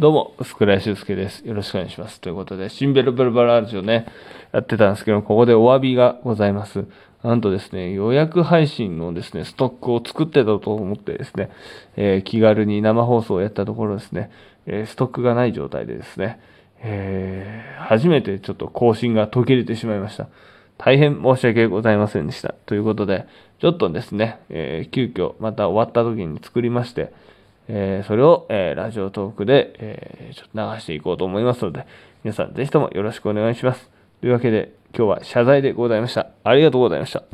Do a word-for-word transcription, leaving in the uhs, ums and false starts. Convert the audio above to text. どうも、薄倉修介です。よろしくお願いします。ということで、新ベロベロバラジオね、やってたんですけど、ここでお詫びがございます。なんとですね、予約配信のですね、ストックを作ってたと思ってですね、えー、気軽に生放送をやったところですね、えー、ストックがない状態でですね、えー、初めてちょっと更新が途切れてしまいました。大変申し訳ございませんでした。ということで、ちょっとですね、えー、急遽また終わった時に作りまして、えー、それを、えー、ラジオトークで、えー、ちょっと流していこうと思いますので、皆さんぜひともよろしくお願いします。というわけで、今日は謝罪でございました。ありがとうございました。